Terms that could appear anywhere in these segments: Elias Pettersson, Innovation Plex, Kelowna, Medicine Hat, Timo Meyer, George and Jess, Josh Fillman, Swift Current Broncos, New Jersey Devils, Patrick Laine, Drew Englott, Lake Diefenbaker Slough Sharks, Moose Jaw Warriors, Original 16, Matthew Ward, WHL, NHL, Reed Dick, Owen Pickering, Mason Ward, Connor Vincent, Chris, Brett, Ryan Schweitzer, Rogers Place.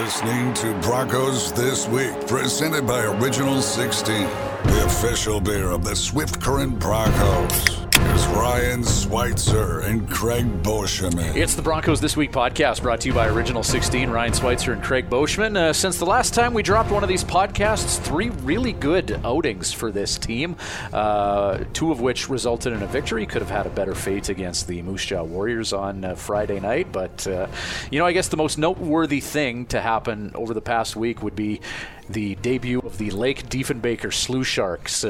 listening to Broncos This Week, presented by Original 16. The official beer of the Swift Current Broncos. Here's Ryan Schweitzer and Craig Boschman. It's the Broncos This Week podcast brought to you by Original 16, Ryan Schweitzer and Craig Boschman. Since the last time we dropped one of these podcasts, three really good outings for this team, two of which resulted in a victory. Could have had a better fate against the Moose Jaw Warriors on Friday night, but, I guess the most noteworthy thing to happen over the past week would be the debut of the Lake Diefenbaker Slough Sharks.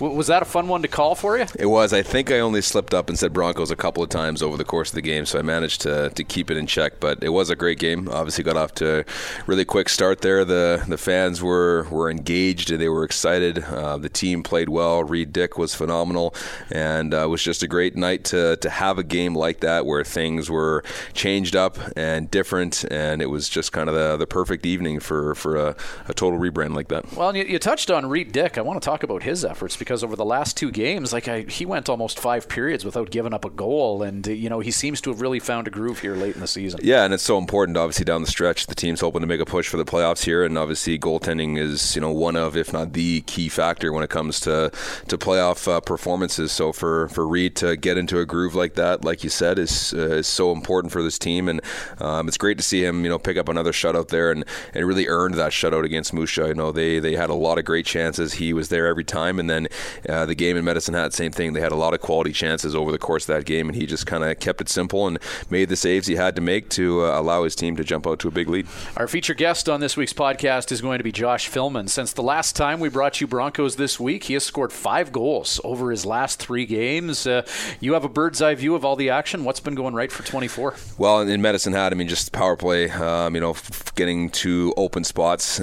Was that a fun one to call for you? It was. I think I only slipped up and said Broncos a couple of times over the course of the game, so I managed to keep it in check. But it was a great game. Obviously got off to a really quick start there. The fans were engaged. They were excited. The team played well. Reed Dick was phenomenal. And it was just a great night to have a game like that where things were changed up and different. And it was just kind of the perfect evening for a total rebrand like that. Well, and you touched on Reed Dick. I want to talk about his efforts because over the last two games, he went almost five periods without giving up a goal, and he seems to have really found a groove here late in the season. Yeah, and it's so important, obviously, down the stretch. The team's hoping to make a push for the playoffs here, and obviously goaltending is one of, if not the key factor when it comes to playoff performances. So for Reed to get into a groove like that, like you said, is so important for this team, and it's great to see him pick up another shutout there and really earned that shutout against Moose. They had a lot of great chances. He was there every time. And then the game in Medicine Hat, same thing. They had a lot of quality chances over the course of that game, and he just kind of kept it simple and made the saves he had to make to allow his team to jump out to a big lead. Our feature guest on this week's podcast is going to be Josh Fillman. Since the last time we brought you Broncos This Week, he has scored 5 goals over his last 3 games. You have a bird's eye view of all the action. What's been going right for 24? Well, in Medicine Hat, just power play, getting 2 open spots,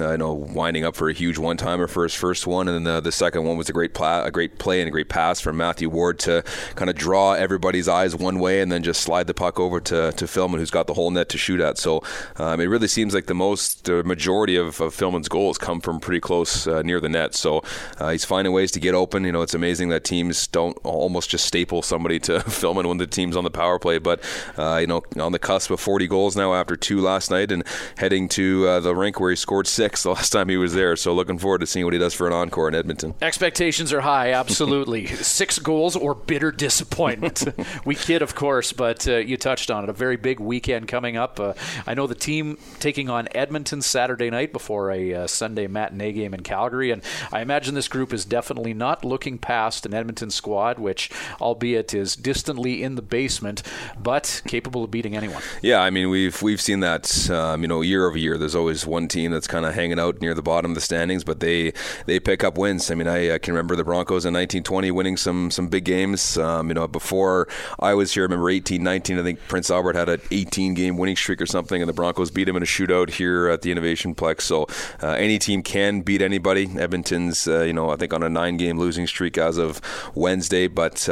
winding up for a huge one-timer for his first one, and then the second one was a great play and a great pass from Matthew Ward to kind of draw everybody's eyes one way and then just slide the puck over to Fillman, who's got the whole net to shoot at. So it really seems like the majority of Fillman's goals come from pretty close near the net. So he's finding ways to get open. It's amazing that teams don't almost just staple somebody to Fillman when the team's on the power play, but on the cusp of 40 goals now after 2 last night and heading to the rink where he scored 6 last time he was there, so looking forward to seeing what he does for an encore in Edmonton. Expectations are high, absolutely. 6 goals or bitter disappointment. We kid, of course, but you touched on it. A very big weekend coming up. I know the team taking on Edmonton Saturday night before a Sunday matinee game in Calgary, and I imagine this group is definitely not looking past an Edmonton squad, which, albeit is distantly in the basement, but capable of beating anyone. Yeah, we've seen that, year over year. There's always one team that's kind of hanging out near the bottom of the standings, but they pick up wins. I can remember the Broncos in 1920 winning some big games. Before I was here, I remember 18-19, I think Prince Albert had an 18-game winning streak or something, and the Broncos beat him in a shootout here at the Innovation Plex. So any team can beat anybody. Edmonton's, I think on a 9-game losing streak as of Wednesday, but,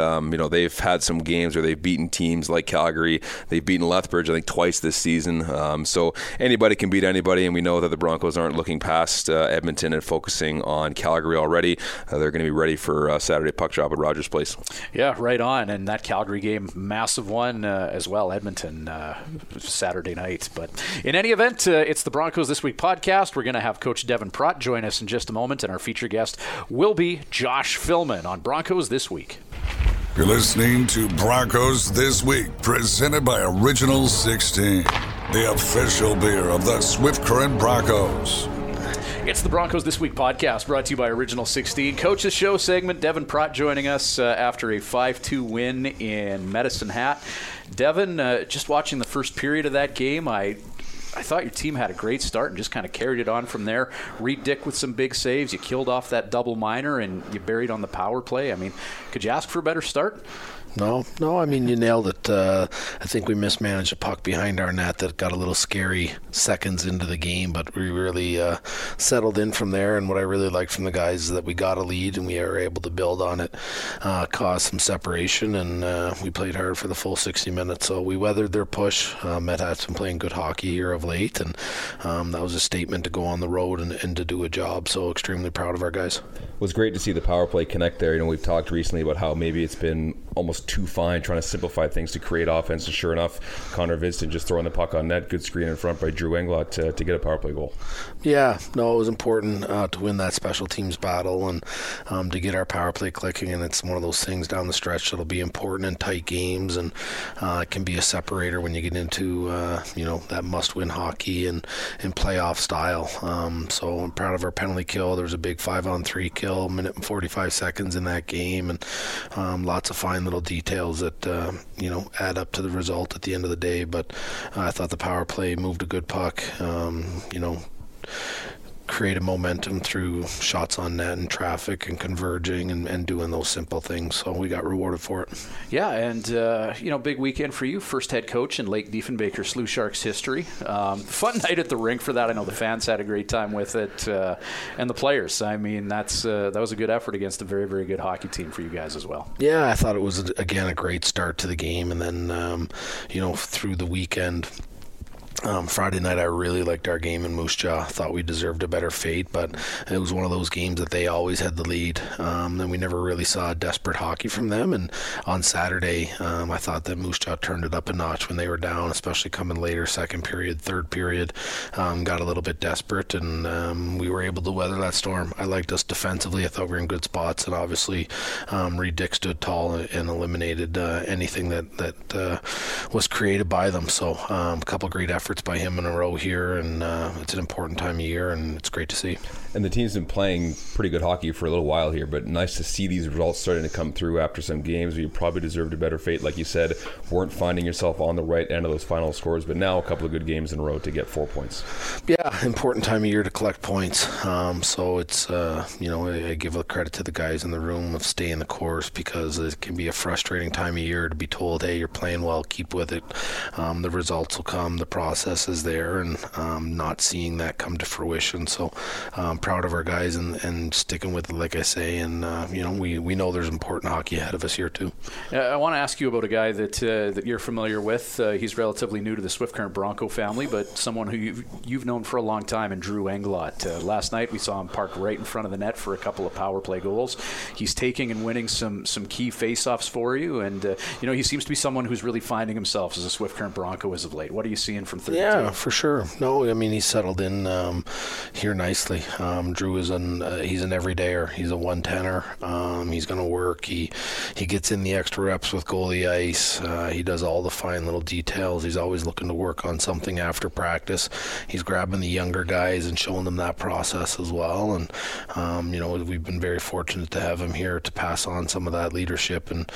they've had some games where they've beaten teams like Calgary. They've beaten Lethbridge, I think, twice this season. So anybody can beat anybody, and we know that the Broncos aren't looking past Edmonton and focusing on Calgary already. They're going to be ready for Saturday puck drop at Rogers Place. Yeah, right on. And that Calgary game, massive one as well, Edmonton Saturday night. But in any event, it's the Broncos This Week podcast. We're going to have Coach Devin Pratt join us in just a moment, and our feature guest will be Josh Fillman on Broncos This Week. You're listening to Broncos This Week, presented by Original 16, the official beer of the Swift Current Broncos. It's the Broncos This Week podcast brought to you by Original 16. Coach's Show segment, Devin Pratt joining us after a 5-2 win in Medicine Hat. Devin, just watching the first period of that game, I thought your team had a great start and just kind of carried it on from there. Reed Dick with some big saves. You killed off that double minor and you buried on the power play. Could you ask for a better start? No, you nailed it. I think we mismanaged a puck behind our net that got a little scary seconds into the game, but we really settled in from there, and what I really liked from the guys is that we got a lead and we were able to build on it, cause some separation, and we played hard for the full 60 minutes, so we weathered their push. Met has been playing good hockey here of late, and that was a statement to go on the road and to do a job, so extremely proud of our guys. It was great to see the power play connect there. We've talked recently about how maybe it's been almost too fine, trying to simplify things to create offense. And sure enough, Connor Vincent just throwing the puck on net. Good screen in front by Drew Englott to get a power play goal. Yeah, no, it was important to win that special teams battle and to get our power play clicking. And it's one of those things down the stretch that'll be important in tight games, and it can be a separator when you get into that must-win hockey and playoff style. So I'm proud of our penalty kill. There was a big 5-on-3 kill, minute and 45 seconds in that game, and lots of fine little details that add up to the result at the end of the day. But I thought the power play moved a good puck. Create a momentum through shots on net and traffic and converging and doing those simple things. So we got rewarded for it. Yeah, and, big weekend for you. First head coach in Lake Diefenbaker Slough Sharks history. Fun night at the rink for that. I know the fans had a great time with it and the players. I mean, that was a good effort against a very, very good hockey team for you guys as well. Yeah, I thought it was, again, a great start to the game. And then, through the weekend, Friday night, I really liked our game in Moose Jaw. Thought we deserved a better fate, but it was one of those games that they always had the lead. And we never really saw desperate hockey from them. And on Saturday, I thought that Moose Jaw turned it up a notch when they were down, especially coming later, second period, third period. Got a little bit desperate, and we were able to weather that storm. I liked us defensively. I thought we were in good spots, and obviously Reed Dick stood tall and eliminated anything that was created by them. So a couple great efforts by him in a row here, and it's an important time of year, and it's great to see. And the team's been playing pretty good hockey for a little while here, but nice to see these results starting to come through after some games. You probably deserved a better fate, like you said, weren't finding yourself on the right end of those final scores, but now a couple of good games in a row to get 4 points. Yeah, important time of year to collect points. So it's, I give credit to the guys in the room of staying the course, because it can be a frustrating time of year to be told, hey, you're playing well, keep with it. The results will come, the process is there, and not seeing that come to fruition. So I'm proud of our guys and sticking with it, like I say, and we know there's important hockey ahead of us here too. I want to ask you about a guy that you're familiar with. He's relatively new to the Swift Current Bronco family, but someone who you've known for a long time, and Drew Englott. Last night we saw him parked right in front of the net for a couple of power play goals. He's taking and winning some key face-offs for you, and he seems to be someone who's really finding himself as a Swift Current Bronco as of late. What are you seeing from 32? Yeah, for sure. No, I mean, he's settled in here nicely. Drew is he's an everydayer. He's a 110er. He's going to work. He gets in the extra reps with goalie ice. He does all the fine little details. He's always looking to work on something after practice. He's grabbing the younger guys and showing them that process as well. And, we've been very fortunate to have him here to pass on some of that leadership and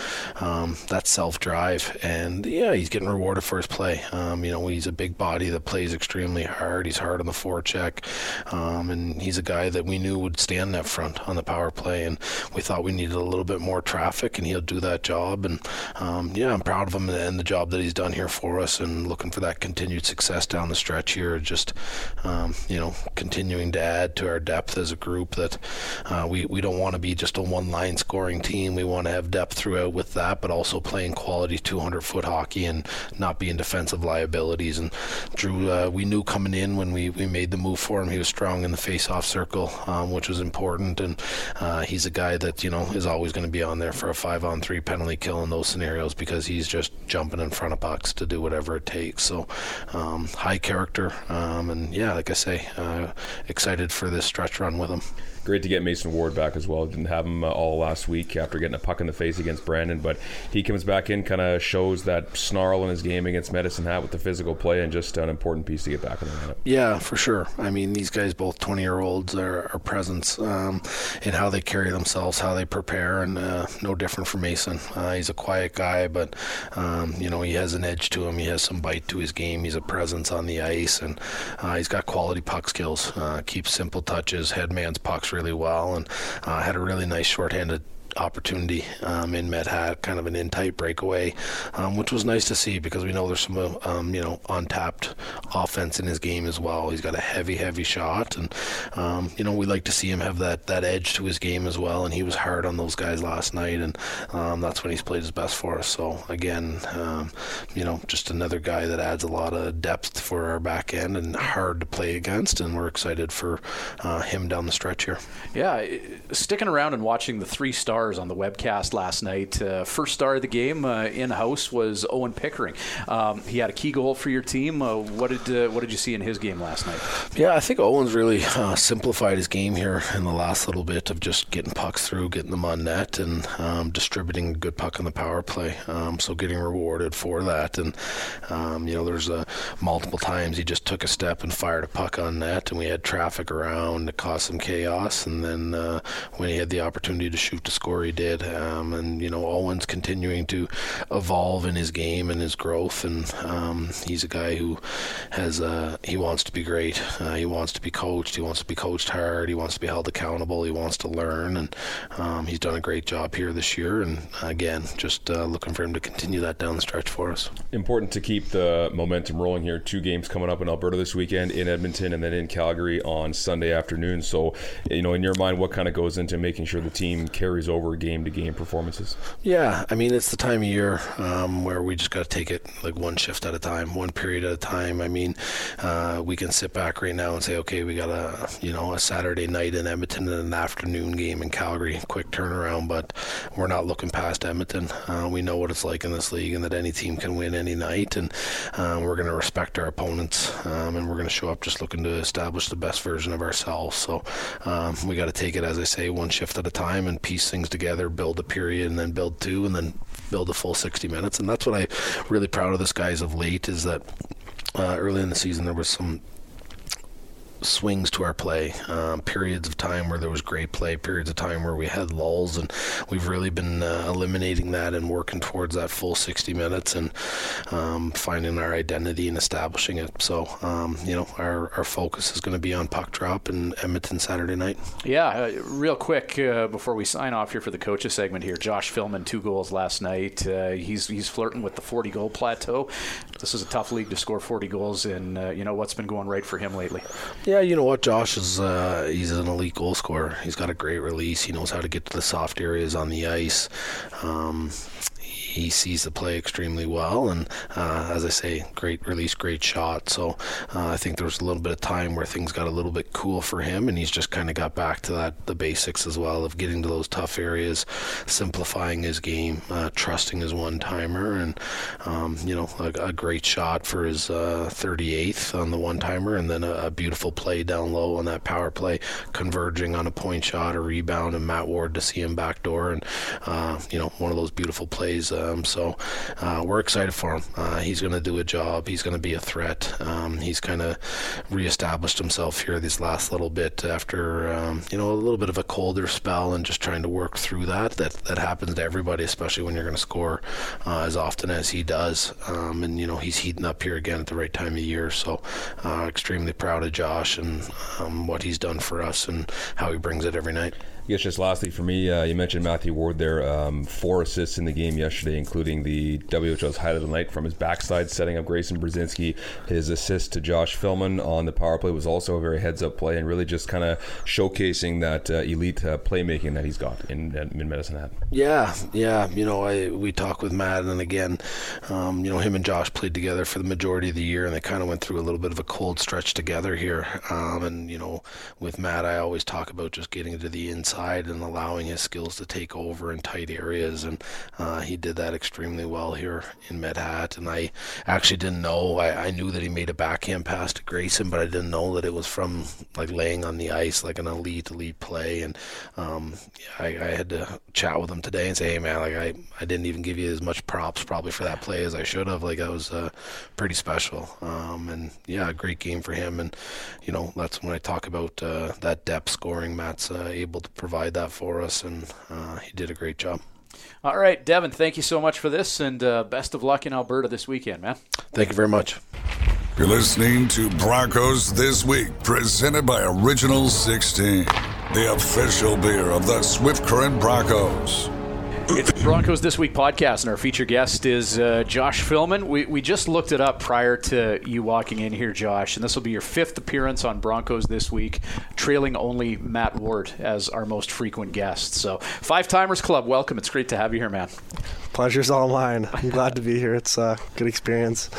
that self-drive. And, yeah, he's getting rewarded for his play. He's a big body that plays extremely hard. He's hard on the forecheck, and he's a guy that we knew would stand that front on the power play, and we thought we needed a little bit more traffic, and he'll do that job. And I'm proud of him and the job that he's done here for us, and looking for that continued success down the stretch here, just continuing to add to our depth as a group, that we don't want to be just a one-line scoring team. We want to have depth throughout with that, but also playing quality 200-foot hockey and not being defensive liabilities. And Drew, we knew coming in when we made the move for him, he was strong in the face-off circle, which was important. And he's a guy that, is always going to be on there for a 5-on-3 penalty kill in those scenarios, because he's just jumping in front of pucks to do whatever it takes. So high character. Like I say, excited for this stretch run with him. Great to get Mason Ward back as well. Didn't have him all last week after getting a puck in the face against Brandon, but he comes back in, kind of shows that snarl in his game against Medicine Hat with the physical play, and just an important piece to get back in the lineup. Yeah, for sure. I mean, these guys, both 20-year-olds, are presence in how they carry themselves, how they prepare, and no different from Mason. He's a quiet guy, but, he has an edge to him. He has some bite to his game. He's a presence on the ice, and he's got quality puck skills, keeps simple touches, headmans pucks really well, and had a really nice shorthanded opportunity in Med Hat, kind of an in-tight breakaway, which was nice to see, because we know there's some untapped offense in his game as well. He's got a heavy shot, and we like to see him have that edge to his game as well, and he was hard on those guys last night, and that's when he's played his best for us. So again, just another guy that adds a lot of depth for our back end and hard to play against, and we're excited for him down the stretch here. Yeah, sticking around and watching the three stars Stars on the webcast last night. First star of the game in-house was Owen Pickering. He had a key goal for your team. What did you see in his game last night? Yeah, I think Owen's really simplified his game here in the last little bit of just getting pucks through, getting them on net, and distributing a good puck on the power play. So getting rewarded for that. And, there's multiple times he just took a step and fired a puck on net, and we had traffic around that caused some chaos. And then when he had the opportunity to shoot to score, he did. Owen's continuing to evolve in his game and his growth, and he's a guy who has he wants to be great. He wants to be coached. He wants to be coached hard. He wants to be held accountable. He wants to learn, and he's done a great job here this year. And again, just looking for him to continue that down the stretch for us. Important to keep the momentum rolling here. 2 games coming up in Alberta this weekend, in Edmonton, and then in Calgary on Sunday afternoon. So, in your mind, what kind of goes into making sure the team carries over game-to-game performances? Yeah, it's the time of year where we just got to take it like one shift at a time, one period at a time. We can sit back right now and say, okay, we got a Saturday night in Edmonton and an afternoon game in Calgary. Quick turnaround, but we're not looking past Edmonton. We know what it's like in this league and that any team can win any night, and we're going to respect our opponents, and we're going to show up just looking to establish the best version of ourselves. So we got to take it, as I say, one shift at a time and piece things together, build a period and then build 2 and then build a full 60 minutes. And that's what I'm really proud of this guys of late, is that early in the season there was some swings to our play, periods of time where there was great play, periods of time where we had lulls, and we've really been eliminating that and working towards that full 60 minutes and finding our identity and establishing it. So our focus is going to be on puck drop in Edmonton Saturday night. Real quick before we sign off here for the coaches segment here, Josh Fillman, 2 goals last night. He's flirting with the 40 goal plateau. This is a tough league to score 40 goals in. What's been going right for him lately? Yeah, you know what, Josh is he's an elite goal scorer. He's got a great release. He knows how to get to the soft areas on the ice. He sees the play extremely well, and as I say, great release, great shot. So I think there was a little bit of time where things got a little bit cool for him, and he's just kind of got back to the basics as well, of getting to those tough areas, simplifying his game, trusting his one-timer, and a great shot for his 38th on the one-timer, and then a beautiful play down low on that power play, converging on a point shot, a rebound, and Matt Ward to see him backdoor, and one of those beautiful plays. So we're excited for him. He's going to do a job. He's going to be a threat. He's kind of reestablished himself here this last little bit after, a little bit of a colder spell, and just trying to work through that. That happens to everybody, especially when you're going to score as often as he does. He's heating up here again at the right time of year. So extremely proud of Josh and what he's done for us and how he brings it every night. I guess just lastly for me, you mentioned Matthew Ward there, 4 assists in the game yesterday, including the WHL's highlight of the night from his backside, setting up Grayson Brzezinski. His assist to Josh Fillman on the power play was also a very heads-up play, and really just kind of showcasing that elite playmaking that he's got in Medicine Hat. Yeah. We talked with Matt, and again, him and Josh played together for the majority of the year, and they kind of went through a little bit of a cold stretch together here. With Matt, I always talk about just getting to the inside and allowing his skills to take over in tight areas, and he did that extremely well here in Med Hat. And I actually didn't know, I knew that he made a backhand pass to Grayson, but I didn't know that it was from laying on the ice, an elite play. And I had to chat with him today and say, hey man, I didn't even give you as much props probably for that play as I should have. That was pretty special, and great game for him. And that's when I talk about that depth scoring, Matt's able to provide that for us, and he did a great job. All right, Devin, thank you so much for this, and best of luck in Alberta this weekend, man. Thank you very much. You're listening to Broncos This Week, presented by Original 16, the official beer of the Swift Current Broncos. It's Broncos This Week podcast, and our featured guest is Josh Fillman. We just looked it up prior to you walking in here, Josh, and this will be your 5th appearance on Broncos This Week, trailing only Matt Ward as our most frequent guest. So, 5-Timers Club, welcome. It's great to have you here, man. Pleasure's all mine. I'm glad to be here. It's a good experience.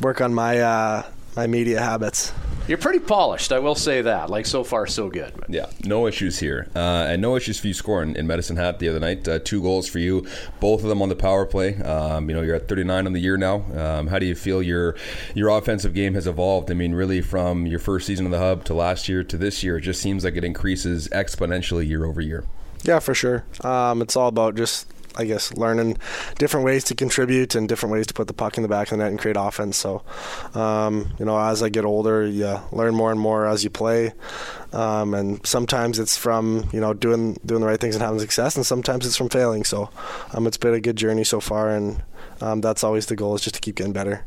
Work on my media habits. You're pretty polished, I will say that. Like, so far, so good. But. Yeah, no issues here. And no issues for you scoring in Medicine Hat the other night. 2 goals for you, both of them on the power play. You know, you're at 39 on the year now. How do you feel your offensive game has evolved? I mean, really, from your first season of the Hub to last year to this year, it just seems like it increases exponentially year over year. Yeah, for sure. It's all about just, I guess, learning different ways to contribute and different ways to put the puck in the back of the net and create offense. So, you know, as I get older, you learn more and more as you play. And sometimes it's from, you know, doing the right things and having success, and sometimes it's from failing. So it's been a good journey so far, and that's always the goal, is just to keep getting better.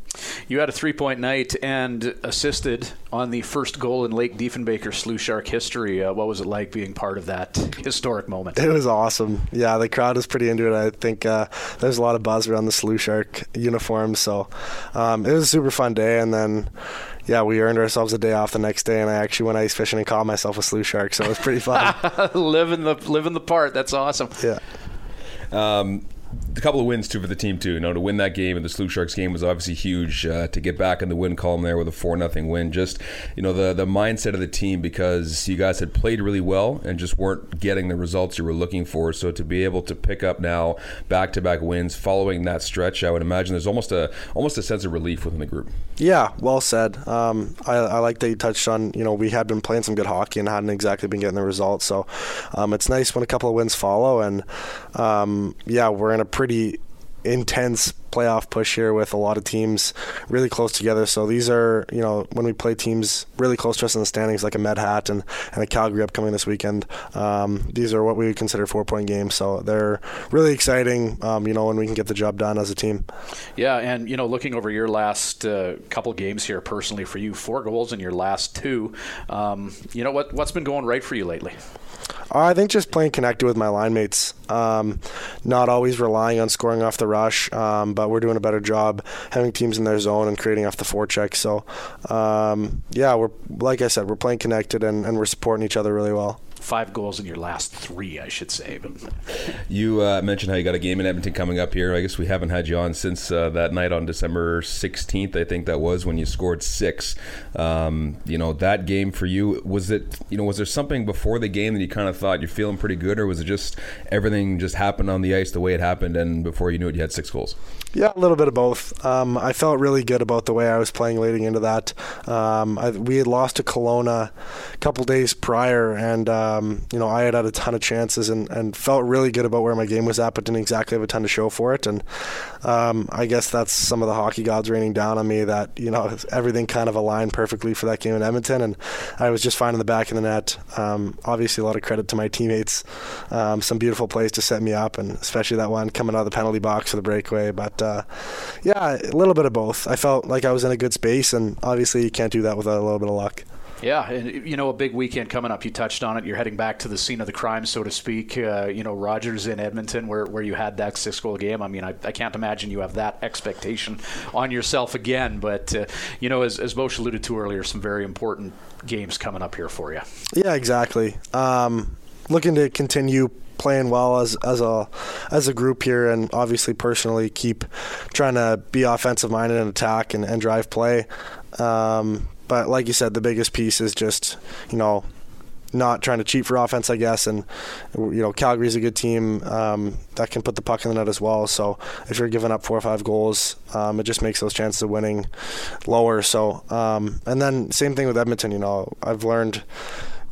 You had a three-point night and assisted on the first goal in Lake Diefenbaker Slough Shark history. What was it like being part of that historic moment? It was awesome. Yeah, the crowd was pretty into it. I think there's a lot of buzz around the Slough Shark uniform, so it was a super fun day. And then, yeah, we earned ourselves a day off the next day, and I actually went ice fishing and caught myself a Slough Shark, so it was pretty fun. living the part. That's awesome. Yeah. A couple of wins, too, for the team, too. You know, to win that game, and the Slough Sharks game was obviously huge, to get back in the win column there with a 4-0 win. Just, you know, the mindset of the team, because you guys had played really well and just weren't getting the results you were looking for. So to be able to pick up now back-to-back wins following that stretch, I would imagine there's almost a sense of relief within the group. Yeah, well said. I like that you touched on, you know, we had been playing some good hockey and hadn't exactly been getting the results. So it's nice when a couple of wins follow. And, yeah, we're in a pretty intense playoff push here with a lot of teams really close together. So these are, you know, when we play teams really close to us in the standings, like a Med Hat and a Calgary upcoming this weekend, these are what we would consider 4-point games. So they're really exciting, you know, when we can get the job done as a team. Yeah, and, you know, looking over your last couple games here personally for you, 4 goals in your last 2. You know, what's been going right for you lately? I think just playing connected with my line mates, not always relying on scoring off the rush, but we're doing a better job having teams in their zone and creating off the forecheck. So, yeah, we're, like I said, we're playing connected and we're supporting each other really well. 5 goals in your last 3, I should say. You mentioned how you got a game in Edmonton coming up here. I guess we haven't had you on since that night on December 16th, I think that was, when you scored 6. You know, that game for you, was it, you know, was there something before the game that you kind of thought you're feeling pretty good, or was it just everything just happened on the ice the way it happened, and before you knew it, you had 6 goals? Yeah, a little bit of both. I felt really good about the way I was playing leading into that. We had lost to Kelowna a couple days prior, and you know, I had a ton of chances and felt really good about where my game was at, but didn't exactly have a ton to show for it. And I guess that's some of the hockey gods raining down on me, that, you know, everything kind of aligned perfectly for that game in Edmonton. And I was just finding the back of the net. Obviously, a lot of credit to my teammates. Some beautiful plays to set me up, and especially that one coming out of the penalty box for the breakaway. But, yeah, a little bit of both. I felt like I was in a good space, and obviously you can't do that without a little bit of luck. Yeah, and, you know, a big weekend coming up. You touched on it. You're heading back to the scene of the crime, so to speak. You know, Rogers in Edmonton, where you had that 6-goal game. I mean, I can't imagine you have that expectation on yourself again. But, you know, as Bosch alluded to earlier, some very important games coming up here for you. Yeah, exactly. Looking to continue playing well as a group here, and obviously personally keep trying to be offensive-minded and attack and drive play. But like you said, the biggest piece is just, you know, not trying to cheat for offense, I guess. And, you know, Calgary's a good team that can put the puck in the net as well. So if you're giving up 4 or 5 goals, it just makes those chances of winning lower. So, and then same thing with Edmonton. You know, I've learned,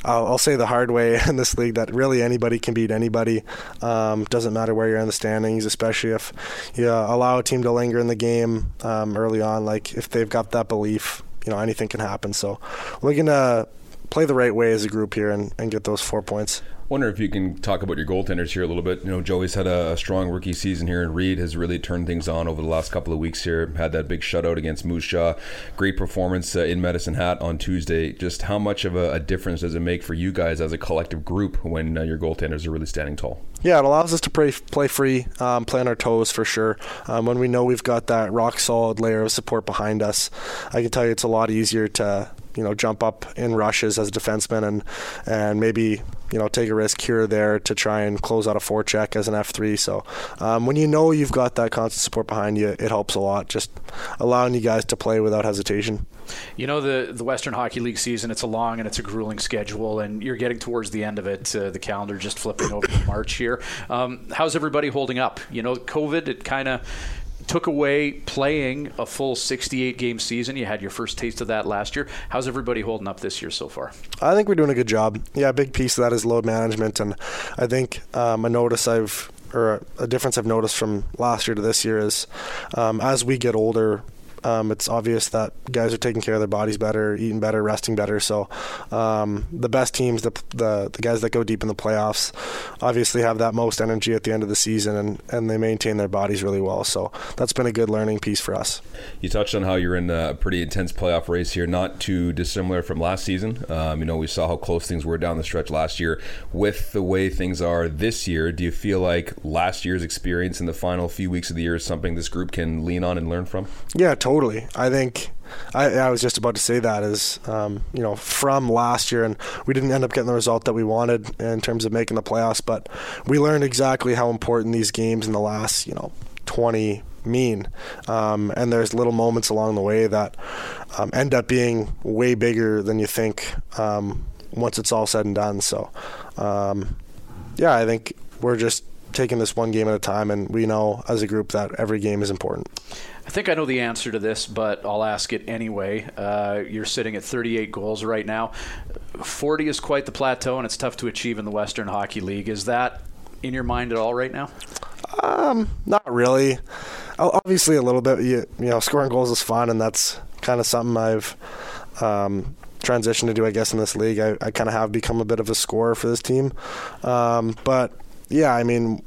I'll say the hard way in this league, that really anybody can beat anybody. Doesn't matter where you're in the standings, especially if you allow a team to linger in the game early on. Like, if they've got that belief, you know, anything can happen. So we're going to play the right way as a group here and get those 4 points. Wonder if you can talk about your goaltenders here a little bit. You know, Joey's had a strong rookie season here, and Reed has really turned things on over the last couple of weeks here. Had that big shutout against Moose Jaw. Great performance in Medicine Hat on Tuesday. Just how much of a difference does it make for you guys as a collective group when your goaltenders are really standing tall? Yeah, it allows us to play free, play on our toes for sure. When we know we've got that rock-solid layer of support behind us, I can tell you it's a lot easier to jump up in rushes as a defenseman and maybe, take a risk here or there to try and close out a forecheck as an F3. So when you've got that constant support behind you, it helps a lot, just allowing you guys to play without hesitation. The Western Hockey League season, it's a long and it's a grueling schedule, and you're getting towards the end of it, the calendar just flipping over to March here. How's everybody holding up? COVID, it kind of took away playing a full 68-game season. You had your first taste of that last year. How's everybody holding up this year so far? I think we're doing a good job. Yeah, a big piece of that is load management, and I think a difference I've noticed from last year to this year is as we get older, it's obvious that guys are taking care of their bodies better, eating better, resting better. So the best teams, the guys that go deep in the playoffs, obviously have that most energy at the end of the season, and they maintain their bodies really well. So that's been a good learning piece for us. You touched on how you're in a pretty intense playoff race here, not too dissimilar from last season. We saw how close things were down the stretch last year. With the way things are this year, do you feel like last year's experience in the final few weeks of the year is something this group can lean on and learn from? Yeah, totally. I think I was just about to say that is, from last year, and we didn't end up getting the result that we wanted in terms of making the playoffs, but we learned exactly how important these games in the last, 20 mean. And there's little moments along the way that end up being way bigger than you think once it's all said and done. So, I think we're just taking this one game at a time, and we know as a group that every game is important. I think I know the answer to this, but I'll ask it anyway. You're sitting at 38 goals right now. 40 is quite the plateau, and it's tough to achieve in the Western Hockey League. Is that in your mind at all right now? Not really. Obviously a little bit. Scoring goals is fun, and that's kind of something I've transitioned to do, I guess, in this league. I kind of have become a bit of a scorer for this team. But yeah, I mean,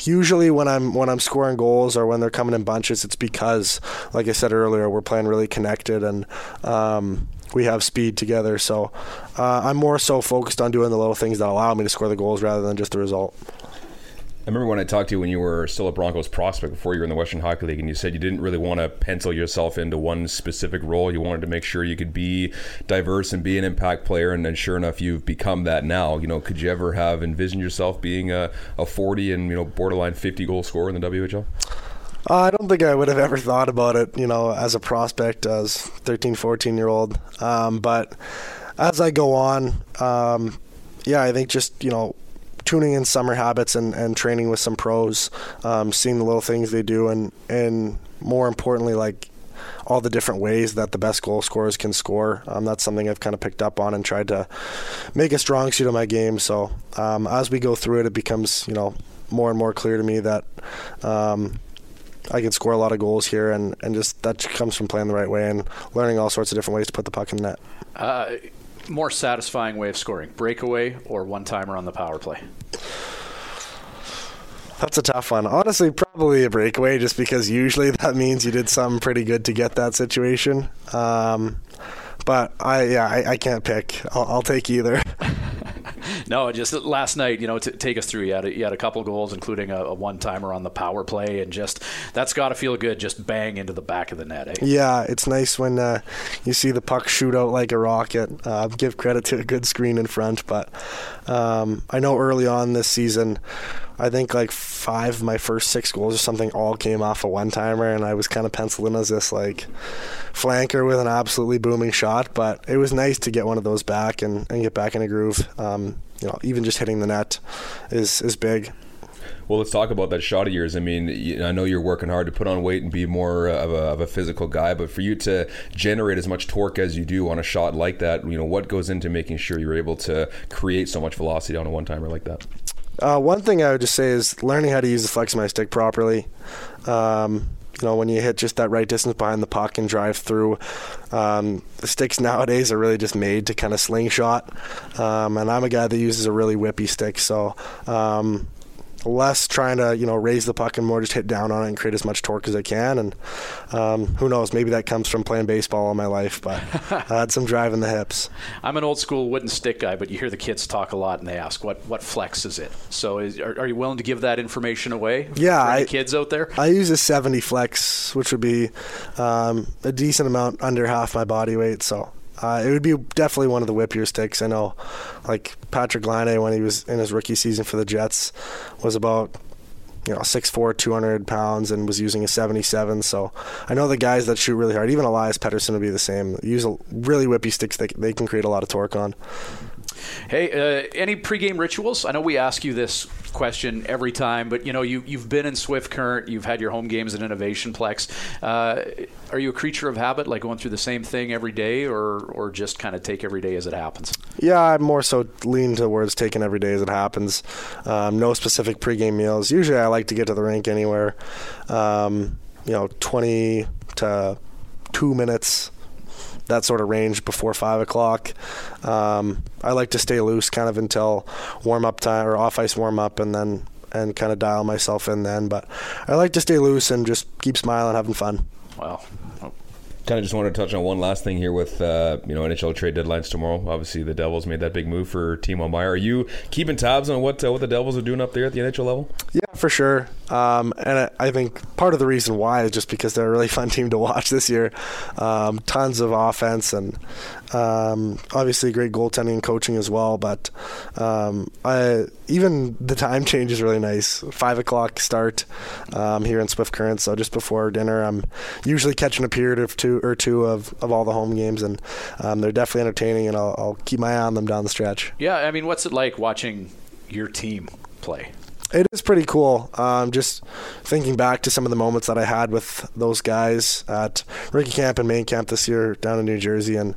usually when I'm scoring goals or when they're coming in bunches, it's because, like I said earlier, we're playing really connected and we have speed together. So I'm more so focused on doing the little things that allow me to score the goals rather than just the result. I remember when I talked to you when you were still a Broncos prospect before you were in the Western Hockey League, and you said you didn't really want to pencil yourself into one specific role. You wanted to make sure you could be diverse and be an impact player, and then sure enough, you've become that now. Could you ever have envisioned yourself being a 40 and borderline 50-goal scorer in the WHL? I don't think I would have ever thought about it, as a prospect, as 13, 14-year-old. But as I go on, I think just, tuning in summer habits and training with some pros, seeing the little things they do, and more importantly, like all the different ways that the best goal scorers can score. That's something I've kind of picked up on and tried to make a strong suit of my game. So as we go through it, it becomes, more and more clear to me that I can score a lot of goals here, and just that comes from playing the right way and learning all sorts of different ways to put the puck in the net. More satisfying way of scoring, breakaway or one-timer on the power play? That's a tough one. Honestly, probably a breakaway, just because usually that means you did something pretty good to get that situation. But I can't pick. I'll take either. No, just last night, take us through. You had a couple goals, including a one-timer on the power play, and just that's got to feel good, just bang into the back of the net, eh? Yeah, it's nice when you see the puck shoot out like a rocket. Give credit to a good screen in front, but I know early on this season, I think like 5 of my first 6 goals or something all came off a one-timer, and I was kind of penciled in as this like flanker with an absolutely booming shot, but it was nice to get one of those back and get back in a groove. Even just hitting the net is big. Well, let's talk about that shot of yours. I mean, I know you're working hard to put on weight and be more of a physical guy, but for you to generate as much torque as you do on a shot like that, what goes into making sure you're able to create so much velocity on a one-timer like that? One thing I would just say is learning how to use the flex of my stick properly. When you hit just that right distance behind the puck and drive through, the sticks nowadays are really just made to kind of slingshot. And I'm a guy that uses a really whippy stick, so less trying to, raise the puck and more just hit down on it and create as much torque as I can. And who knows, maybe that comes from playing baseball all my life, but I had some drive in the hips. I'm an old school wooden stick guy, but you hear the kids talk a lot and they ask, what flex is it? So are you willing to give that information away for the kids out there? I use a 70 flex, which would be a decent amount under half my body weight. So It would be definitely one of the whip your sticks. I know, like Patrick Laine, when he was in his rookie season for the Jets, was about 6'4", 200 pounds, and was using a 77. So I know the guys that shoot really hard, even Elias Pettersson would be the same. Use a really whippy sticks they can create a lot of torque on. Hey, any pregame rituals? I know we ask you this question every time, but you've been in Swift Current, you've had your home games at Innovation Plex. Are you a creature of habit, like going through the same thing every day, or just kind of take every day as it happens? Yeah, I'm more so leaning towards taking every day as it happens. No specific pregame meals. Usually, I like to get to the rink anywhere, 20 to 2 minutes. That sort of range before 5 o'clock. I like to stay loose kind of until warm up time or off ice warm up, and kind of dial myself in then. But I like to stay loose and just keep smiling, having fun. Wow. Kind of just wanted to touch on one last thing here with NHL trade deadlines tomorrow. Obviously, the Devils made that big move for Timo Meyer. Are you keeping tabs on what the Devils are doing up there at the NHL level? Yeah, for sure. And I think part of the reason why is just because they're a really fun team to watch this year. Tons of offense and obviously great goaltending and coaching as well. But even the time change is really nice. 5 o'clock start here in Swift Current. So just before dinner, I'm usually catching a period of two of all the home games, and they're definitely entertaining, and I'll keep my eye on them down the stretch. Yeah, I mean, what's it like watching your team play? It is pretty cool. Just thinking back to some of the moments that I had with those guys at rookie camp and main camp this year down in New Jersey, and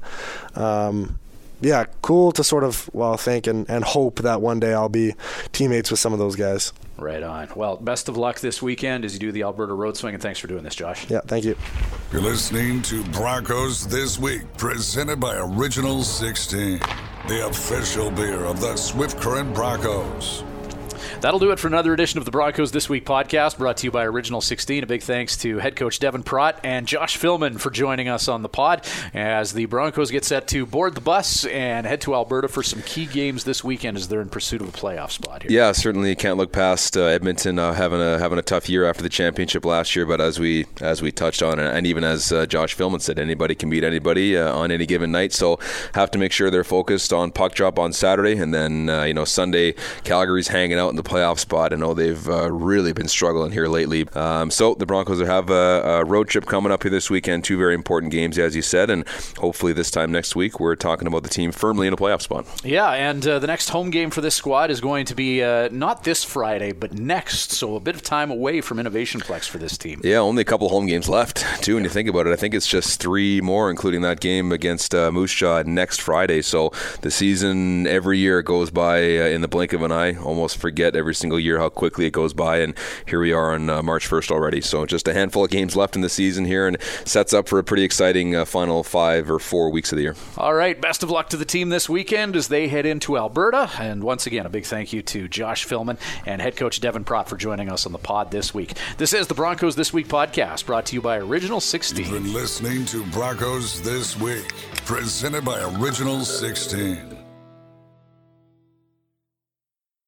yeah, cool to sort of think and hope that one day I'll be teammates with some of those guys. Right on. Well, best of luck this weekend as you do the Alberta Road Swing, and thanks for doing this, Josh. Yeah, thank you. You're listening to Broncos This Week, presented by Original 16, the official beer of the Swift Current Broncos. That'll do it for another edition of the Broncos This Week podcast, brought to you by Original 16. A big thanks to head coach Devin Pratt and Josh Fillman for joining us on the pod as the Broncos get set to board the bus and head to Alberta for some key games this weekend as they're in pursuit of a playoff spot here. Yeah, certainly can't look past Edmonton having a tough year after the championship last year, but as we touched on, and even as Josh Fillman said, anybody can beat anybody on any given night, so have to make sure they're focused on puck drop on Saturday, and then Sunday, Calgary's hanging out in the playoff spot. I know they've really been struggling here lately. So the Broncos have a road trip coming up here this weekend. Two very important games, as you said, and hopefully this time next week we're talking about the team firmly in a playoff spot. Yeah, and the next home game for this squad is going to be not this Friday, but next. So a bit of time away from Innovation Plex for this team. Yeah, only a couple home games left, too, when you think about it. I think it's just three more, including that game against Moose Jaw next Friday. So the season every year goes by in the blink of an eye. Almost forget every single year how quickly it goes by, and here we are on March 1st already, so just a handful of games left in the season here, and sets up for a pretty exciting final 5 or 4 weeks of the year. All right, best of luck to the team this weekend as they head into Alberta, and once again a big thank you to Josh Fillman and head coach Devin Pratt for joining us on the pod this week. This is the Broncos This Week podcast, brought to you by Original 16. You've been listening to Broncos This Week, presented by Original 16.